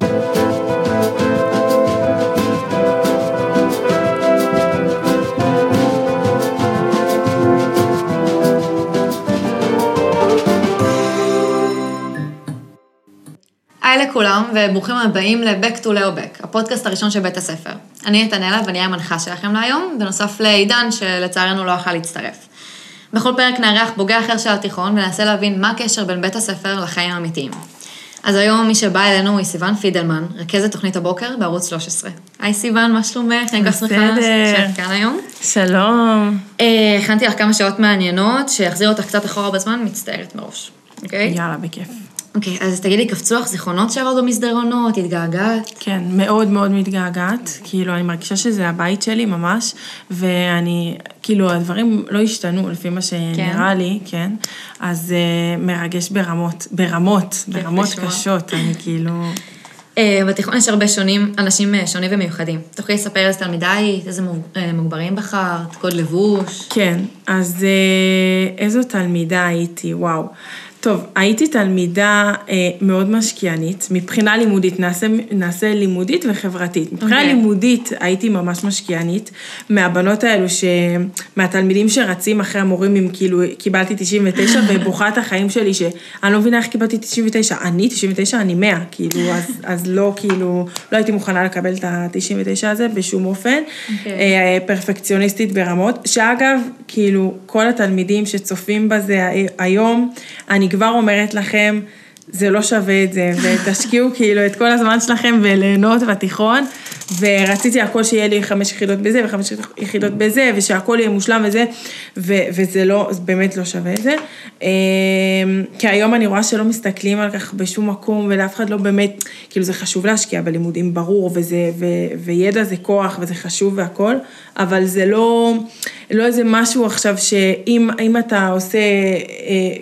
היי לכולם וברוכים הבאים לבק טו לאו בק, הפודקאסט הראשון של בית הספר. אני איתן אלה ואני המנחה שלכם להיום, בנוסף לעידן שלצערנו לא יכול להצטרף. בכל פרק נארח בוגר אחר של התיכון וננסה להבין מה הקשר בין בית הספר לחיים האמיתיים. אז היום מי שבא אלינו היא סיוון פידלמן, רכזת תוכנית הבוקר בערוץ 13. היי סיוון, מה שלומך? אני ככה שמחה שאת כאן היום. שלום. הכנתי לך כמה שעות מעניינות שיחזיר אותך קצת אחורה בזמן, מצטערת מראש. אוקיי? יאללה, בכיף. אוקיי, אז תגידי, קפצו לך זיכרונות שעברת במסדרונות, התגעגעת? כן, מאוד מאוד מתגעגעת, כאילו אני מרגישה שזה הבית שלי ממש, ואני, כאילו הדברים לא השתנו לפי מה שנראה לי, כן, אז מרגש ברמות קשות, אני כאילו... בתיכון יש הרבה שונים, אנשים שונים ומיוחדים. תוכלי לספר איזה תלמידיי, איזה מוגברים בחרת, קוד לבוש? כן, אז איזו תלמידה הייתי, וואו. טוב, הייתי תלמידה מאוד משקיענית, מבחינה לימודית, נעשה לימודית וחברתית. מבחינה לימודית הייתי ממש משקיענית, מהבנות האלו, מהתלמידים שרצים אחרי המורים, אם כאילו קיבלתי 99, ובוכה את החיים שלי, שאני לא מבינה איך קיבלתי 99, אני 99, אני 100, כאילו, אז לא, כאילו, לא הייתי מוכנה לקבל את ה-99 הזה בשום אופן, פרפקציוניסטית ברמות, שאגב, כאילו, כל התלמידים שצופים בזה היום, אני כבר אומרת לכם, זה לא שווה את זה, ותשקיעו כאילו את כל הזמן שלכם וליהנות בתיכון, ורציתי הכל שיהיה לי 5 יחידות בזה, ו5 יחידות בזה, ושהכל יהיה מושלם וזה, וזה לא, זה באמת לא שווה את זה. כי היום אני רואה שלא מסתכלים על כך בשום מקום, ולאף אחד לא באמת, כאילו זה חשוב להשקיע בלימודים, ברור, וידע זה כוח, וזה חשוב והכל, אבל זה לא איזה משהו עכשיו שאם אתה עושה,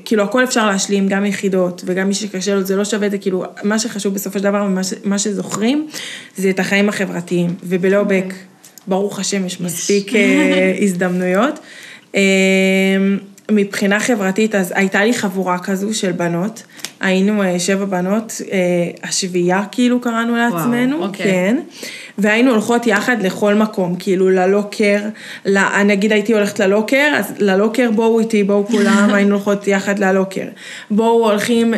כאילו הכל אפשר להשלים, גם יחידות, וגם מי שקשה לו, זה לא שווה את זה, כאילו מה שחשוב בסופו של דבר, מה שזוכרים, זה את החיים החברתיים, ובלאו בק, ברוך השם, יש מספיק הזדמנויות. מבחינה חברתית, אז הייתה לי חבורה כזו של בנות, היינו 7 בנות, השביעה כאילו קראנו לעצמנו, וואו, אוקיי. כן, והיינו הולכות יחד לכל מקום, כאילו ללוקר, נגיד הייתי הולכת ללוקר, אז ללוקר בואו איתי, בואו כולם, היינו הולכות יחד ללוקר, בואו הולכים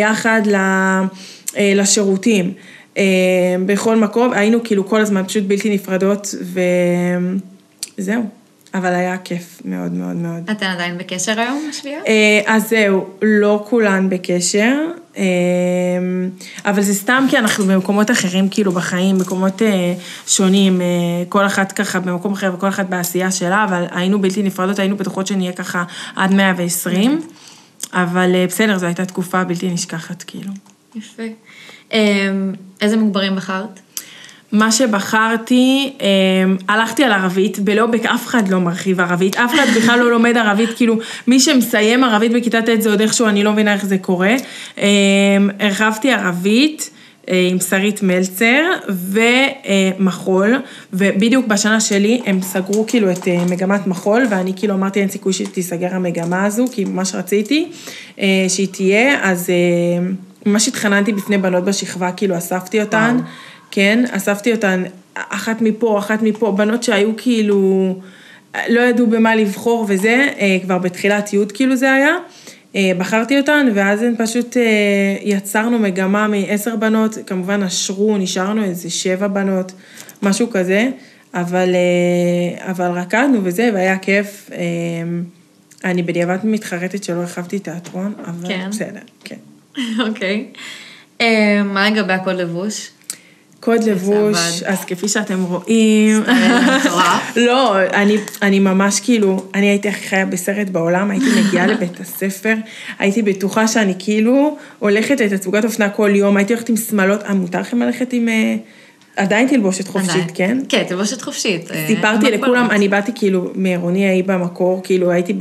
יחד לשירותים, בכל מקום, היינו כאילו כל הזמן פשוט בלתי נפרדות, וזהו. אבל היה כיף מאוד מאוד מאוד. אתן עדיין בקשר היום, השביעה? אז זהו, לא כולן בקשר, אבל זה סתם כי אנחנו במקומות אחרים, כאילו בחיים, מקומות שונים, כל אחת ככה במקום אחר וכל אחת בעשייה שלה, אבל היינו בלתי נפרדות, היינו בטוחות שנהיה ככה עד 120, אבל בסדר, זו הייתה תקופה בלתי נשכחת, כאילו. יפה. איזה מוגברים בחרת? מה שבחרתי, הלכתי על ערבית, בלאו בק אף אחד לא מרחיב ערבית, אף אחד בכלל לא לומד ערבית, כאילו מי שמסיים ערבית בכיתת את זה עוד איכשהו, אני לא מבינה איך זה קורה. הרחבתי ערבית עם שרית מלצר ומחול, ובדיוק בשנה שלי הם סגרו כאילו את מגמת מחול, ואני כאילו אמרתי אין סיכוי שתיסגר המגמה הזו, כי ממש רציתי שהיא תהיה, אז ממש התחננתי בפני בנות בשכבה, כאילו אספתי אותן, כן, אספתי אותן, אחת מפה, בנות שהיו כאילו, לא ידעו במה לבחור וזה, כבר בתחילת י' כאילו זה היה, בחרתי אותן, ואז הן פשוט יצרנו מגמה מ10 בנות, כמובן אשרו, נשארנו איזה 7 בנות, משהו כזה, אבל רקדנו וזה, והיה כיף, אני בדיעבד מתחרטת שלא הרחבתי תיאטרון, אבל כן. בסדר, כן. אוקיי. מה לגבי הקוד לבוש? קוד לבוש, אז כפי שאתם רואים, לא, אני ממש כאילו, אני הייתי הכי חיה בסרט בעולם, הייתי מגיעה לבית הספר, הייתי בטוחה שאני כאילו הולכת לתצוגת אופנה כל יום, הייתי הולכת עם שמלות, מותר לכם ללכת עם... עדיין תלבושת חופשית, כן? כן, תלבושת חופשית. סיפרתי לכולם, אני באתי כאילו מעירוני A במקור, כאילו הייתי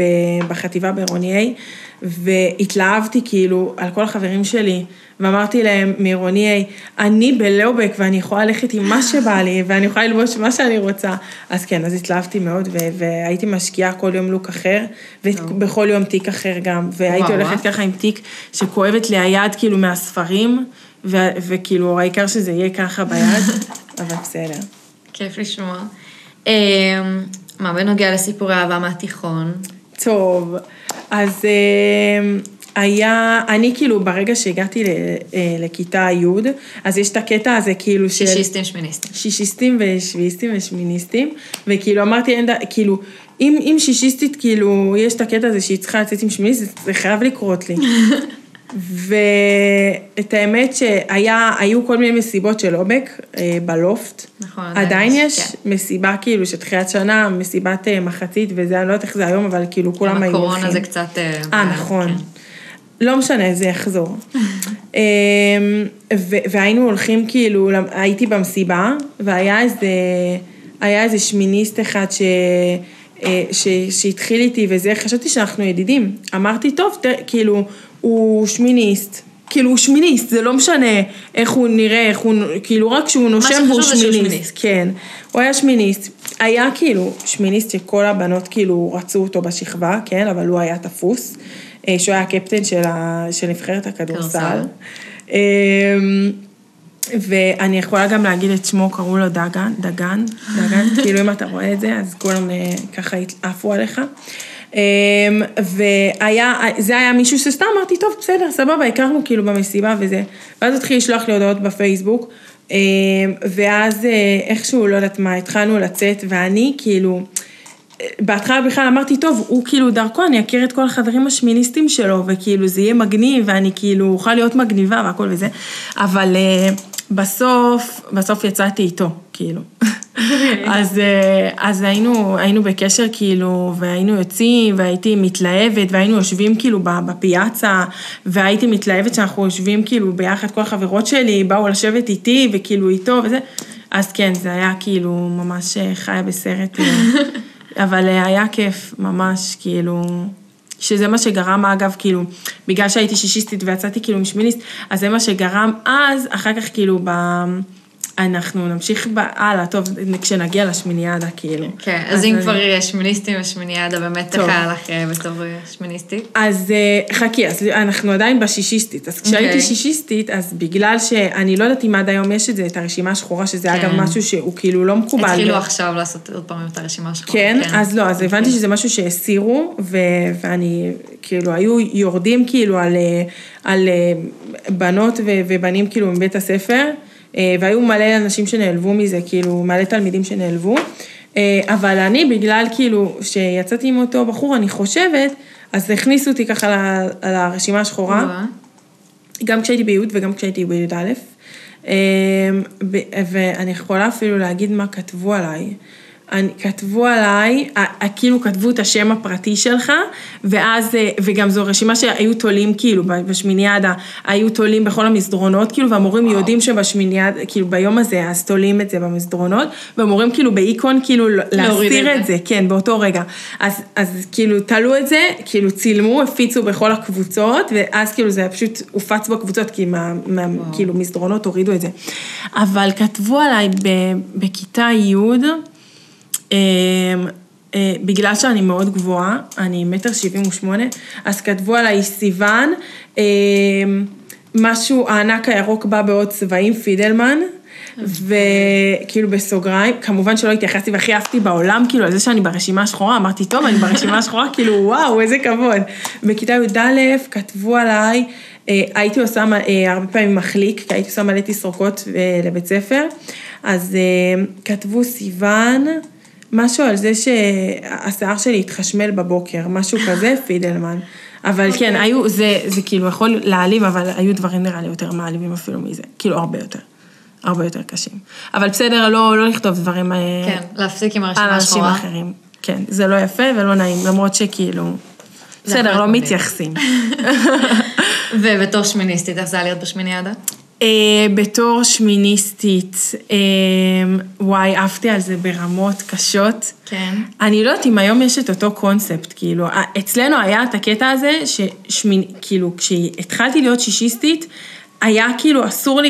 בחטיבה בעירוני A, והתלהבתי כאילו על כל החברים שלי, ואמרתי להם מעירוני A, אני בלאובק ואני יכולה ללכת עם מה שבא לי, ואני יכולה ללבוש מה שאני רוצה. אז כן, אז התלהבתי מאוד, והייתי משקיעה כל יום לוק אחר, ובכל יום תיק אחר גם, והייתי הולכת ככה עם תיק שכואבת לי היד כאילו מהספרים, וכאילו, העיקר שזה יהיה ככה ביד, אבל בסדר. כיף לשמוע. מה בנוגע לסיפורי אהבה מהתיכון? טוב, אז היה, אני כאילו ברגע שהגעתי לכיתה י', אז יש את הקטע הזה כאילו של... שישיסטים שמיניסטים. שישיסטים ושביעיסטים ושמיניסטים, וכאילו אמרתי, כאילו, אם שישיסטית כאילו יש את הקטע הזה שהיא צריכה לצאת עם שמיניסט, זה חייב לקרות לי. ואת האמת שהיו כל מיני מסיבות של אובק בלופט. נכון. עדיין יש מסיבה כאילו שתחילת שנה, מסיבת מחצית, וזה, אני לא יודעת איך זה היום, אבל כאילו כולם היו... הקורונה זה קצת... נכון. לא משנה, זה יחזור. והיינו הולכים כאילו, הייתי במסיבה, והיה איזה שמיניסט אחד שהתחיל איתי, וזה, חשבתי שאנחנו ידידים. אמרתי, טוב, כאילו... הוא שמיניסט, כאילו הוא שמיניסט, זה לא משנה איך הוא נראה, איך הוא, כאילו רק שהוא נושם והוא שמיניסט, כן, הוא היה שמיניסט, היה כאילו שמיניסט שכל הבנות כאילו רצו אותו בשכבה, כן, אבל הוא היה תפוס, שהוא היה הקפטן של נבחרת הכדורסל, ואני יכולה גם להגיד את שמו, קראו לו דגן, כאילו אם אתה רואה את זה, אז כולם ככה עפו עליך, וזה היה מישהו שסתם אמרתי, טוב, בסדר, סבבה, הכרנו כאילו במסיבה וזה, ואז התחיל לשלוח לי הודעות בפייסבוק, ואז איכשהו, לא יודעת מה, התחלנו לצאת, ואני כאילו, בהתחלה בכלל אמרתי, טוב, הוא כאילו דרכו, אני אכיר את כל החברים השמיניסטים שלו, וכאילו זה יהיה מגניב, ואני כאילו אוכל להיות מגניבה והכל וזה, אבל בסוף יצאתי איתו, כאילו. אז היינו בקשר כאילו, והיינו יוצאים, והייתי מתלהבת, והיינו יושבים כאילו בפיאצה, והייתי מתלהבת שאנחנו יושבים כאילו ביחד, כל החברות שלי באו לשבת איתי וכאילו איתו וזה, אז כן, זה היה כאילו ממש חיה בסרט, אבל היה כיף ממש כאילו... שזה מה שגרם, אגב, כאילו, בגלל שהייתי שישיסטית ויצאתי כאילו משמיניסט, אז זה מה שגרם אז, אחר כך כאילו, אנחנו נמשיך הלאה, טוב, כשנגיע לשמיניאדה, כאילו. כן, אז אם כבר שמיניסטים ושמיניאדה, באמת תחל לך בתור שמיניסטית. אז חכי, אז אנחנו עדיין בשישיסטית, אז כשהייתי שישיסטית, אז בגלל שאני לא יודעת אם עד היום יש את זה, את הרשימה השחורה, שזה אגב משהו שהוא כאילו לא מקובל. התחילו עכשיו לעשות עוד פעמים את הרשימה השחורה. כן, אז לא, אז הבנתי שזה משהו שהסירו, ואני, כאילו, היו יורדים כאילו על בנות ובנים כאילו מבית הספר, והיו מלא אנשים שנעלבו מזה, כאילו, מלא תלמידים שנעלבו, אבל אני, בגלל כאילו, שיצאתי עם אותו בחור, אני חושבת, אז הכניסו אותי ככה על הרשימה השחורה, גם כשהייתי ביוד וגם כשהייתי ביוד א', ואני יכולה אפילו להגיד מה כתבו עליי, כתבו עליי, כאילו כתבו את השם הפרטי שלך, ואז, וגם זו רשימה שהיו תולים, כאילו, בשמיניאדה, היו תולים בכל המסדרונות, כאילו, והמורים יודעים שבשמיניאדה, כאילו, ביום הזה, אז תולים את זה במסדרונות, והמורים, כאילו, באיקון, כאילו, להסיר את זה, כן, באותו רגע. אז, כאילו, תלו את זה, כאילו, צילמו, הפיצו בכל הקבוצות, ואז, כאילו, זה פשוט הופץ בקבוצות, כי כאילו, מסדרונות הורידו את זה. אבל כתבו עליי בכיתה י' בגלל שאני מאוד גבוהה, אני 1.78 מטר, אז כתבו עליי סיוון, משהו, הענק הירוק בא בעוד צבעים, פידלמן, וכאילו בסוגריים, כמובן שלא התייחסתי והכי אהבתי בעולם, כאילו על זה שאני ברשימה השחורה, אמרתי, טוב, אני ברשימה השחורה, כאילו וואו, איזה כבוד. בכיתה י' כתבו עליי, הייתי עושה הרבה פעמים מחליק, כי הייתי עושה מלא תסרוקות לבית ספר, אז כתבו סיוון, משהו על זה שהשיער שלי התחשמל בבוקר, משהו כזה, פידלמן. אבל כן, היו, זה כאילו יכול להעלים, אבל היו דברים נראה לי יותר מעלימים אפילו מזה, כאילו הרבה יותר קשים. אבל בסדר, לא לכתוב דברים... כן, להפסיק עם הרשימה השחורה. על אנשים אחרים, כן. זה לא יפה ולא נעים, למרות שכאילו... בסדר, לא מתייחסים. ובתור שמיניסטית, איך זה היה להיות בשמיניאדה? בתור שמיניסטית, וואי, אהבתי על זה ברמות קשות. כן. אני לא יודעת אם היום יש את אותו קונספט, כאילו, אצלנו היה את הקטע הזה, כאילו, כשהתחלתי להיות שישיסטית, היה כאילו אסור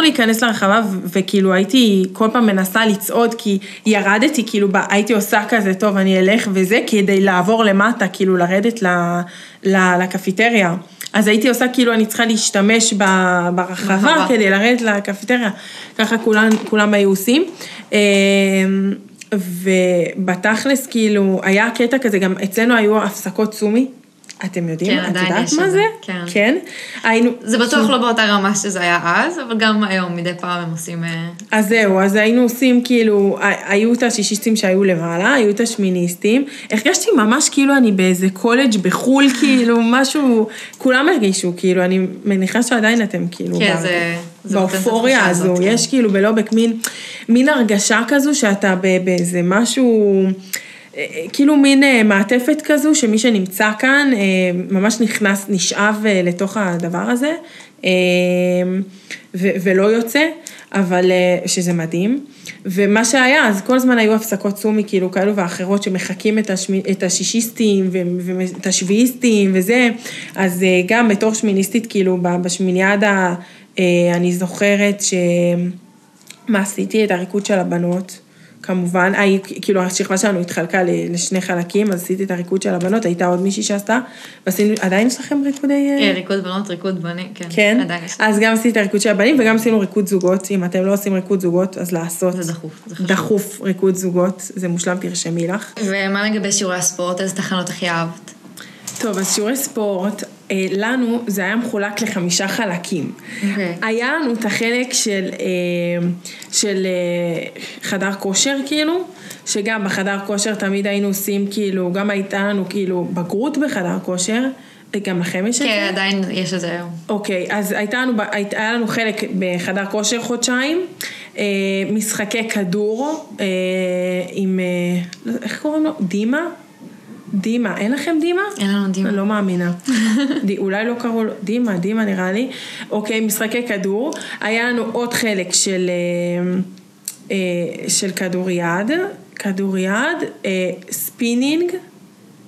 להיכנס לרחבה, וכאילו הייתי כל פעם מנסה לצעוד, כי ירדתי, כאילו, הייתי עושה כזה, טוב, אני אלך וזה, כדי לעבור למטה, כאילו, לרדת לקפיטריה. אז הייתי עושה כאילו אני צריכה להשתמש ברחבה כדי לרדת לקפיטריה. ככה כולם היו עושים. ובתכלס כאילו היה קטע כזה, גם אצלנו היו הפסקות סומי, אתם יודעים, את יודעת מה זה? כן. זה בטוח לא באותה רמה שזה היה אז, אבל גם היום מדי פעם הם עושים... אז זהו, אז היינו עושים כאילו, היו את השישיסטים שהיו למעלה, היו את השמיניסטים, הרגשתי ממש כאילו אני באיזה קולג' בחול, כאילו משהו, כולם הרגישו, כאילו אני מניחה שעדיין אתם כאילו... כן, זה... באופוריה הזו, יש כאילו בלא בקמין, מין הרגשה כזו שאתה באיזה משהו... כאילו מין מעטפת כזו, שמי שנמצא כאן, ממש נכנס, נשאב לתוך הדבר הזה, ולא יוצא, אבל שזה מדהים. ומה שהיה, אז כל הזמן היו הפסקות סומי, כאילו כאלו ואחרות, שמחכים את השישיסטים, ואת השביעיסטים, וזה. אז גם בתור שמיניסטית, כאילו בשמיניאדה, אני זוכרת שמה עשיתי את הריקוד של הבנות, כמובן, כאילו השכבה שלנו התחלקה לשני חלקים, אז עשיתי את הריקוד של הבנות, הייתה עוד מישהי שעשתה, ועדיין יש לכם ריקודי... ריקוד בנות, ריקוד בני, כן. אז גם עשיתי את הריקוד של הבנים, וגם עשינו ריקוד זוגות, אם אתם לא עושים ריקוד זוגות, אז לעשות... זה דחוף. דחוף ריקוד זוגות, זה מושלם, תרשמי לך. ומה לגבי שיעורי הספורט, איזה תחנות הכי אהבת? טוב, אז שיעורי ספורט, לנו זה היה מחולק ל5 חלקים. היה לנו את החלק של חדר כושר, כאילו, שגם בחדר כושר תמיד היינו עושים, כאילו, גם הייתה לנו, כאילו, בגרות בחדר כושר, גם לכם יש את זה? כן, עדיין יש את זה היום. אוקיי, אז היה לנו חלק בחדר כושר חודשיים, משחקי כדור, עם, איך קוראים לו? דימה? דימה, אין לכם דימה? אין לנו דימה. אני לא מאמינה. אולי לא קראו לו, דימה נראה לי. אוקיי, משחקי כדור. היה לנו עוד חלק של כדור יד, ספינינג,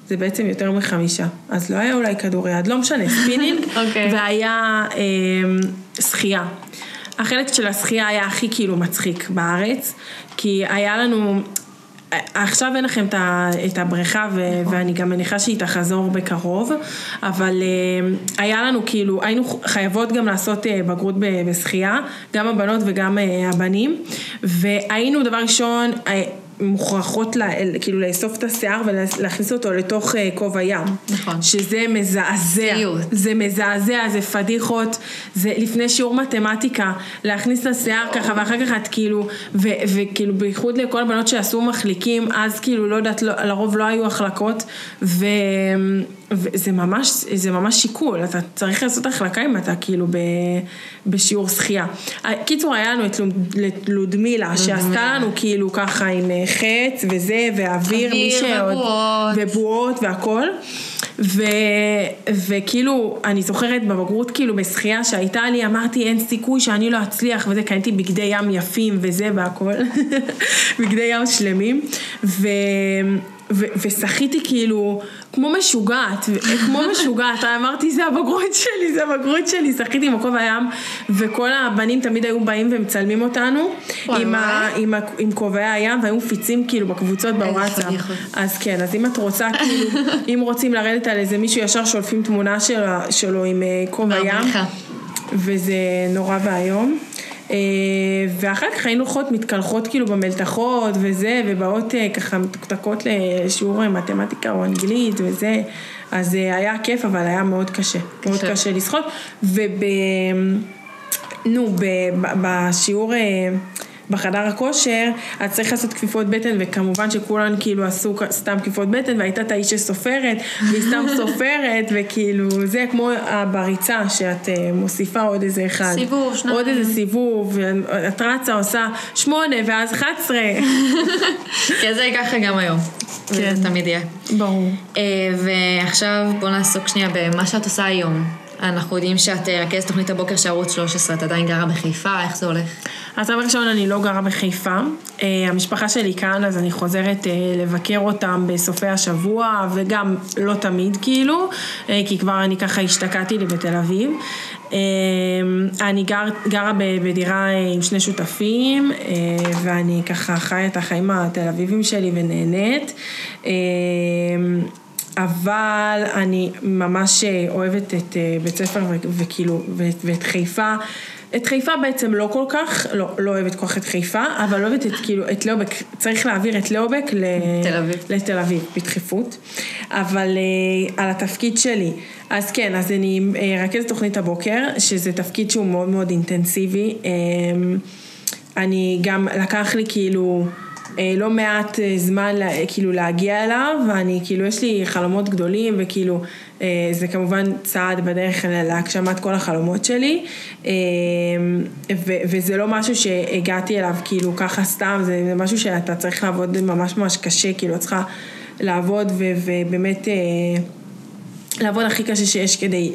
זה בעצם יותר מ5, אז לא היה אולי כדור יד, לא משנה, ספינינג, והיה שחייה. החלק של השחייה היה הכי כאילו מצחיק בארץ, כי היה לנו... עכשיו אין לכם את הבריכה, ואני גם מניחה שהיא תחזור בקרוב, אבל היה לנו כאילו, היינו חייבות גם לעשות בגרות בשחייה, גם הבנות וגם הבנים, והיינו דבר ראשון, מוכרחות כאילו לאסוף את השיער ולהכניס אותו לתוך כובע ים. נכון. שזה מזעזע. זה מזעזע, זה פדיחות, זה לפני שיעור מתמטיקה, להכניס את השיער ככה, ואחר כך את כאילו, וכאילו בייחוד לכל הבנות שעשו מחליקים, אז כאילו, לא יודעת, לרוב לא היו החלקות, וזה ממש שיקול, אתה צריך לעשות החלקה אם אתה כאילו בשיעור שחייה. קיצור, היה לנו את לודמילה, שעשתה לנו כאילו ככה עם חץ וזה, ואוויר, ובועות והכל, וכאילו, אני זוכרת בבגרות כאילו בשחייה שהייתה לי, אמרתי אין סיכוי שאני לא אצליח, וזה קניתי בגדי ים יפים וזה והכל, בגדי ים שלמים, ושחיתי כאילו כמו משוגעת, אמרתי זה הבגרות שלי, שחיתי עם הכובע ים, וכל הבנים תמיד היו באים ומצלמים אותנו עם כובעי הים, והיו מפיצים כאילו בקבוצות בוואטסאפ. אז כן, אז אם את רוצה כאילו, אם רוצים לרדת על איזה מישהו ישר שולפים תמונה שלו עם כובע ים, וזה נורא והיום. ואחר כך היינו הולכות מתקלחות כאילו במלתחות וזה, ובאות ככה מתקתקות לשיעור מתמטיקה או אנגלית וזה, אז היה כיף, אבל היה מאוד קשה, מאוד קשה לשחות. בשיעור בחדר הכושר, את צריך לעשות כפיפות בטן, וכמובן שכולן כאילו עשו סתם כפיפות בטן, והייתה את האיש שסופרת, והיא סתם סופרת, וכאילו זה כמו הבריצה, שאת מוסיפה עוד איזה אחד. סיבוב, שניים. עוד איזה סיבוב, ואת רצה עושה 8, ואז 11. כן, זה ככה גם היום. כן. זה תמיד יהיה. ברור. ועכשיו בוא נעסוק שנייה במה שאת עושה היום. אנחנו יודעים שאת רכזת תוכנית הבוקר שערוץ 13, את עדיין גרה בחיפה, איך זה הולך? אז דבר ראשון, אני לא גרה בחיפה, המשפחה שלי כאן, אז אני חוזרת לבקר אותם בסופי השבוע, וגם לא תמיד כאילו, כי כבר אני ככה השתקעתי לי בתל אביב. אני גרה בדירה עם 2 שותפים, ואני ככה חיה את החיים התל אביבים שלי ונהנית. אבל אני ממש אוהבת את בית ספר וכאילו, ואת חיפה. את חיפה בעצם לא כל כך, לא אוהבת כל כך את חיפה, אבל אוהבת את, כאילו, את לאו בק, צריך להעביר את לאו בק לתל אביב, בדחיפות. אבל על התפקיד שלי, אז כן, אז אני רכזת תוכנית הבוקר, שזה תפקיד שהוא מאוד מאוד אינטנסיבי. אני גם לקח לי כאילו לא מעט זמן כאילו להגיע אליו, ואני כאילו יש לי חלומות גדולים, וכאילו זה כמובן צעד בדרך להגשמת כל החלומות שלי, וזה לא משהו שהגעתי אליו כאילו ככה סתם, זה משהו שאתה צריך לעבוד ממש ממש קשה, כאילו צריכה לעבוד ובאמת לעבוד הכי קשה שיש כדי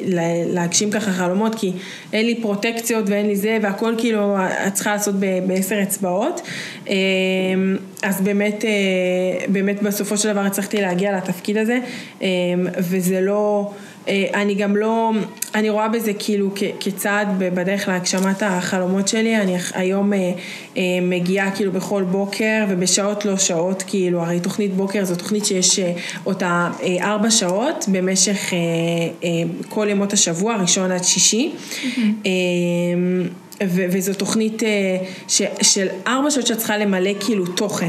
להגשים ככה חלומות, כי אין לי פרוטקציות ואין לי זה, והכל כאילו את צריכה לעשות בעשר אצבעות. אז באמת בסופו של דבר הצלחתי להגיע לתפקיד הזה, וזה לא, אני גם לא, אני רואה בזה כאילו כצעד בדרך להגשמת החלומות שלי. אני היום מגיעה כאילו בכל בוקר ובשעות לא שעות, כאילו הרי תוכנית בוקר זו תוכנית שיש אותה 4 שעות במשך כל ימות השבוע, ראשון עד שישי. וזו תוכנית של 4 שעות שאת צריכה למלא כאילו תוכן.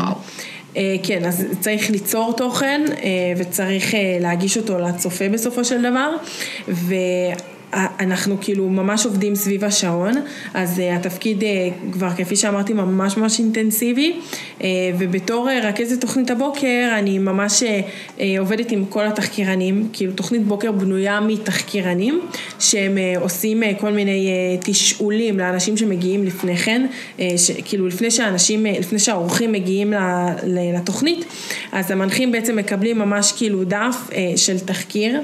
כן, אז צריך ליצור תוכן וצריך להגיש אותו לצופה בסופו של דבר, ואנחנו כאילו ממש עובדים סביב השעון, אז התפקיד כבר כפי שאמרתי ממש ממש אינטנסיבי, ובתור רכזת תוכנית הבוקר אני ממש עובדת עם כל התחקירנים, כאילו תוכנית בוקר בנויה מתחקירנים שהם עושים כל מיני תשאולים לאנשים שמגיעים לפני כן, כאילו לפני שהאורחים מגיעים לתוכנית, אז המנחים בעצם מקבלים ממש כאילו דף של תחקיר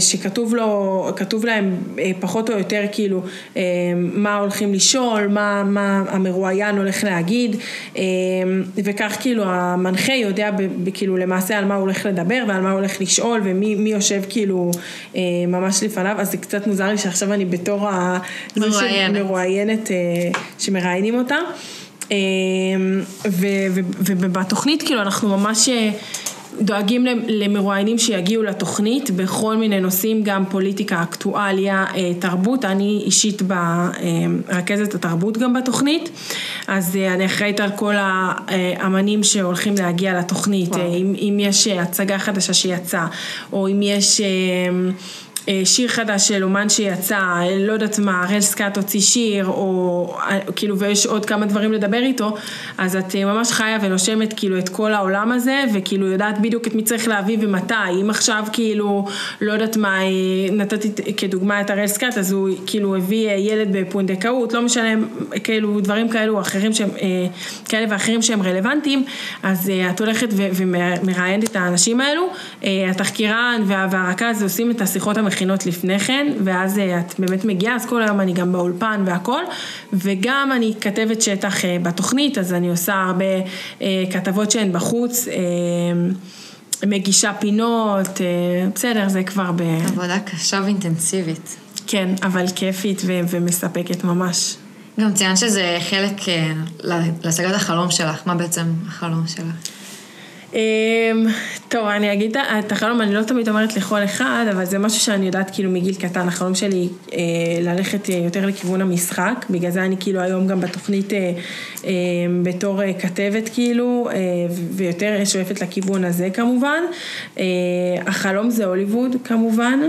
שכתוב להם פחות או יותר כאילו מה הולכים לשאול, מה המרואיין הולך להגיד, וכך כאילו המנחה יודע כאילו למעשה על מה הוא הולך לדבר ועל מה הוא הולך לשאול ומי יושב כאילו ממש לפניו. אז זה קצת מוזר לי שעכשיו אני בתור המרואיינת שמראיינים אותה, ובתוכנית כאילו אנחנו ממש דואגים למרואיינים שיגיעו לתוכנית בכל מיני נושאים, גם פוליטיקה, אקטואליה, תרבות. אני אישית רכזת התרבות גם בתוכנית, אז אני אחראית על כל האמנים שהולכים להגיע לתוכנית, אם יש הצגה חדשה שיצאה, או אם יש שיר חדש של אומן שיצא, לא יודעת מה, רל סקאט הוציא שיר, או כאילו, ויש עוד כמה דברים לדבר איתו, אז את ממש חיה ונושמת כאילו את כל העולם הזה, וכאילו יודעת בדיוק את מי צריך להביא ומתי. אם עכשיו כאילו, לא יודעת מה, נתתי כדוגמה את הרל סקאט, אז הוא כאילו הביא ילד בפונדקאות, לא משנה, כאילו דברים כאלו אחרים שהם, כאלה ואחרים שהם רלוונטיים, אז את הולכת ומראיינת את האנשים האלו, התחקירן והרכז עושים את השיחות המחקרות, מכינות לפני כן, ואז את באמת מגיעה, אז כל היום אני גם באולפן והכל, וגם אני כתבת שטח בתוכנית, אז אני עושה הרבה כתבות שהן בחוץ, מגישה פינות, בסדר, זה כבר עבודה קשה ואינטנסיבית. כן, אבל כיפית ומספקת ממש. גם ציין שזה חלק להשגת החלום שלך, מה בעצם החלום שלך? טוב, אני אגיד את החלום, אני לא תמיד אומרת לכל אחד, אבל זה משהו שאני יודעת כאילו מגיל קטן. החלום שלי ללכת יותר לכיוון המשחק, בגלל זה אני כאילו היום גם בתוכנית בתור כתבת כאילו, ויותר שואפת לכיוון הזה כמובן. החלום זה הוליווד כמובן,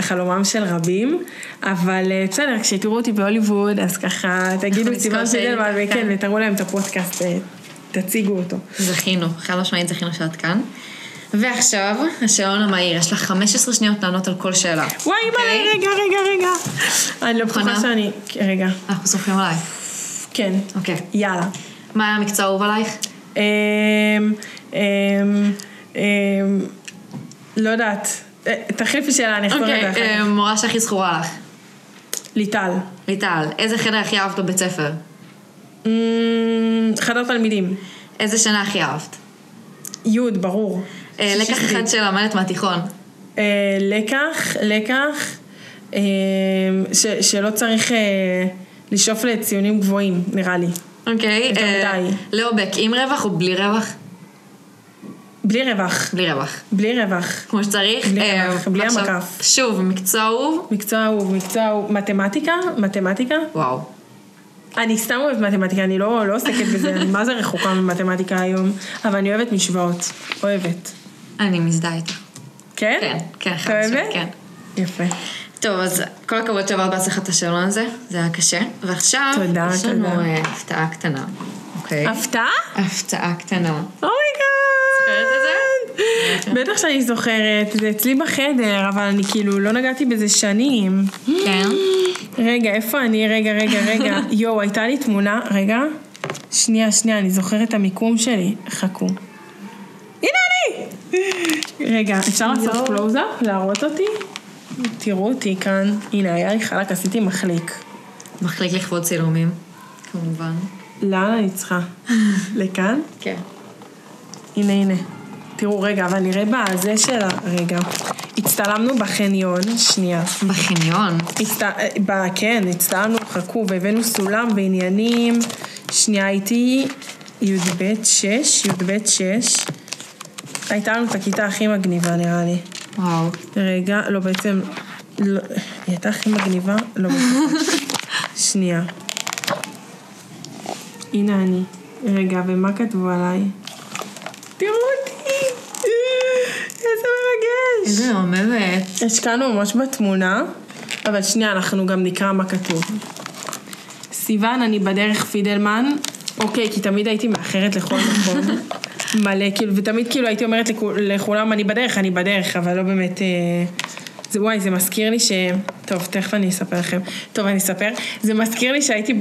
חלומם של רבים, אבל בסדר, כשתראו אותי בהוליווד אז ככה תגידו סימן פדלמן וכן, ותראו להם את הפודקאסט, תציגו אותו. זכינו, חד משמעית זכינו שאת כאן. ועכשיו, השעון המהיר, יש לך 15 שניות לענות על כל שאלה. וואי, מה, רגע. אני לא בטוחה שאני, רגע. אנחנו סופרים עלייך. כן. אוקיי. יאללה. מה היה המקצוע האהוב עלייך? לא יודעת. תחליפי שאלה, אני אחזור לדעת. אוקיי, מורה שהכי זכורה לך. ליטל. איזה חדר הכי אהבת בבית ספר? חדר תלמידים. איזה שנה הכי אהבת? יוד, ברור. לקח אחד שלמדת מהתיכון? לקח שלא צריך לשאוף לציונים גבוהים, נראה לי. אוקיי. לאו בק, עם רווח או בלי רווח? בלי רווח. בלי רווח. בלי רווח. כמו שצריך. בלי רווח, בלי המקף. שוב, מקצוע אהוב. מקצוע אהוב, מקצוע אהוב. מתמטיקה? מתמטיקה? וואו. אני סתם אוהבת מתמטיקה, אני לא עוסקת בזה, אני מה זה רחוקה ממתמטיקה היום, אבל אני אוהבת משוואות. אוהבת. אני מזדהה איתה. כן? כן, כן. אתה אוהבת? כן. יפה. טוב, אז כל הכבוד שעברת בהצלחה את השאלון הזה, זה היה קשה. ועכשיו, יש לנו הפתעה קטנה. הפתעה? הפתעה קטנה. זוכרת את זה? בטח שאני זוכרת, זה אצלי בחדר, אבל אני כאילו לא נגעתי בזה שנים. כן. רגע, איפה אני? רגע. יו, הייתה לי תמונה, רגע. שנייה, אני זוכרת את המיקום שלי. חכו. הנה אני! רגע, אפשר לעשות קלוזאפ? להראות אותי? תראו אותי כאן. הנה, היה לי חלק, עשיתי מחליק. מחליק לכבוד צילומים, כמובן. לאן אני צריכה? לכאן? כן. הנה. תראו, רגע, אבל נראה בזה של הרגע. הצטלמנו בחניון, שנייה. בחניון? כן, הצטלמנו, חכו, והבאנו סולם ועניינים. שנייה, הייתי י"ב 6. הייתה לנו את הכיתה הכי מגניבה, נראה לי. וואו. רגע, לא, בעצם... היא הייתה הכי מגניבה? לא. שנייה. הנה אני. רגע, ומה כתבו עליי? תראו אותי! איזה מרגש! איזה אומרת. השקענו ממש בתמונה, אבל שנייה, אנחנו גם נקרא מה כתוב. סיוון, אני בדרך פידלמן. אוקיי, כי תמיד הייתי מאחרת לכל מקום. מלא, כאילו, ותמיד כאילו הייתי אומרת לכולם, אני בדרך, אבל לא באמת... וואי, זה מזכיר לי ש... טוב, תכף אני אספר לכם. טוב, אני אספר. זה מזכיר לי שהייתי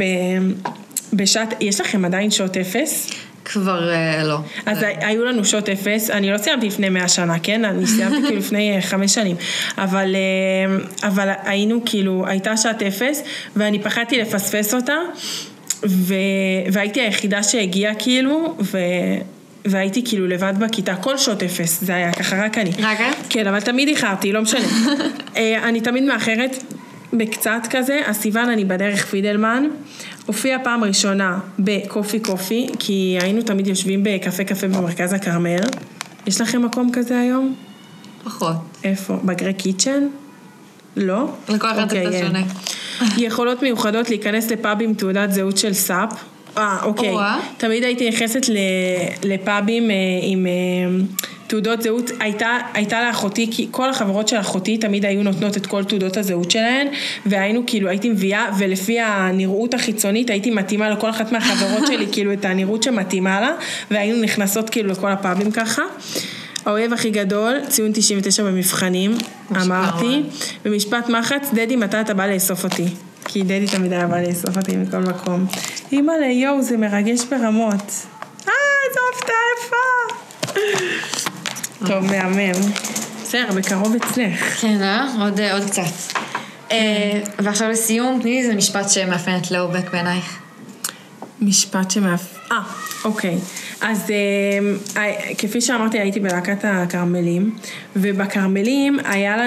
בשעת... יש לכם עדיין שעות אפס? כבר לא. אז היו לנו שעות אפס, אני לא סיימתי לפני 100 שנה, כן? אני סיימתי כאילו לפני 5 שנים, אבל היינו כאילו, הייתה שעת אפס, ואני פחדתי לפספס אותה, והייתי היחידה שהגיעה כאילו, והייתי כאילו לבד בכיתה, כל שעות אפס, זה היה ככה רק אני. רק את? כן, אבל תמיד איחרתי, לא משנה. אני תמיד מאחרת, בקצת כזה, הסיוון אני בדרך פידלמן, הופיע פעם ראשונה בקופי, כי היינו תמיד יושבים בקפה במרכז הקרמל. יש לכם מקום כזה היום? פחות. איפה? בגרי קיצ'ן? לא? לכל אחד אתה שונה. יכולות מיוחדות להיכנס לפאבים תעודת זהות של סאפ. אוקיי. תמיד הייתי נכנסת לפאבים עם... תעודות זהות, הייתה לאחותי, כי כל החברות של אחותי תמיד היו נותנות את כל תעודות הזהות שלהן, והיינו כאילו, הייתי מביאה, ולפי הנראות החיצונית, הייתי מתאימה לכל אחת מהחברות שלי, כאילו את הנראות שמתאימה לה, והיינו נכנסות כאילו לכל הפאבים ככה. האויב הכי גדול, ציון 99 במבחנים, אמרתי, במשפט מחץ, דדי, מתי אתה בא לאסוף אותי? כי דדי תמיד היה בא לאסוף אותי מכל מקום. אמא לי, יואו, זה מרגש ברמות. איזו הפתעה יפה. טוב, מהמם. בסדר, בקרוב אצלך. כן, עוד קצת. ועכשיו לסיום, תני לי איזה משפט שמאפיין את לאו באק בעינייך. משפט שמאפיין... אוקיי. אז כפי שאמרתי, הייתי בלהקת הקרמלים, ובקרמלים היה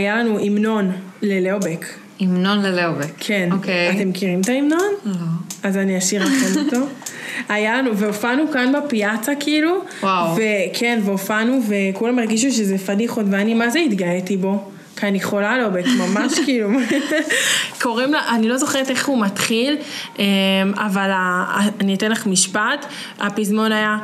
לנו אמנון ללאו באק. אמנון ללאו באק. כן. אוקיי. אתם מכירים את האמנון? לא. אז אני אשאיר לכם אותו. היה לנו, והופענו כאן בפיאצה כאילו, וכן, והופענו, וכולם הרגישו שזה פדיחות, ואני מה זה התגאיתי בו? כי אני חולה לו, ממש כאילו, קוראים לה, אני לא זוכרת איך הוא מתחיל, אבל אני אתן לך משפט, הפזמון היה,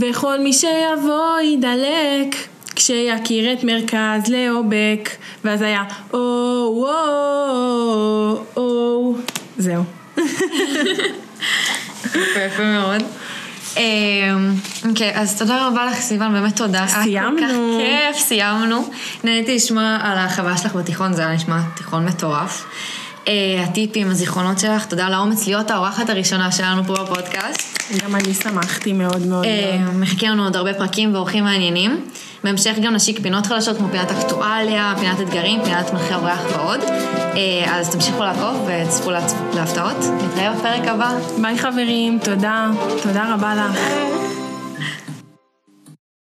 וכל מי שיבוא ידלק, כשיקיר את מרכז לאו באק, ואז היה, או, או, או, או, זהו. יפה מאוד. אוקיי, אז תודה רבה לך סיוון, באמת תודה. סיימנו. כיף, סיימנו. נהניתי לשמוע על החוויה שלך בתיכון, זה היה נשמע תיכון מטורף. הטיפים, הזיכרונות שלך, תודה על האומץ להיות האורחת הראשונה שלנו פה בפודקאסט. גם אני שמחתי מאוד מאוד. מחכים לנו עוד הרבה פרקים ואורחים מעניינים. בהמשך גם נשיק פינות חדשות כמו פינת אקטואליה, פינת אתגרים, פינת מנחה אורח ועוד. אז תמשיכו לעקוב וצפו להפתעות. נתראה בפרק הבא. ביי חברים, תודה רבה לך.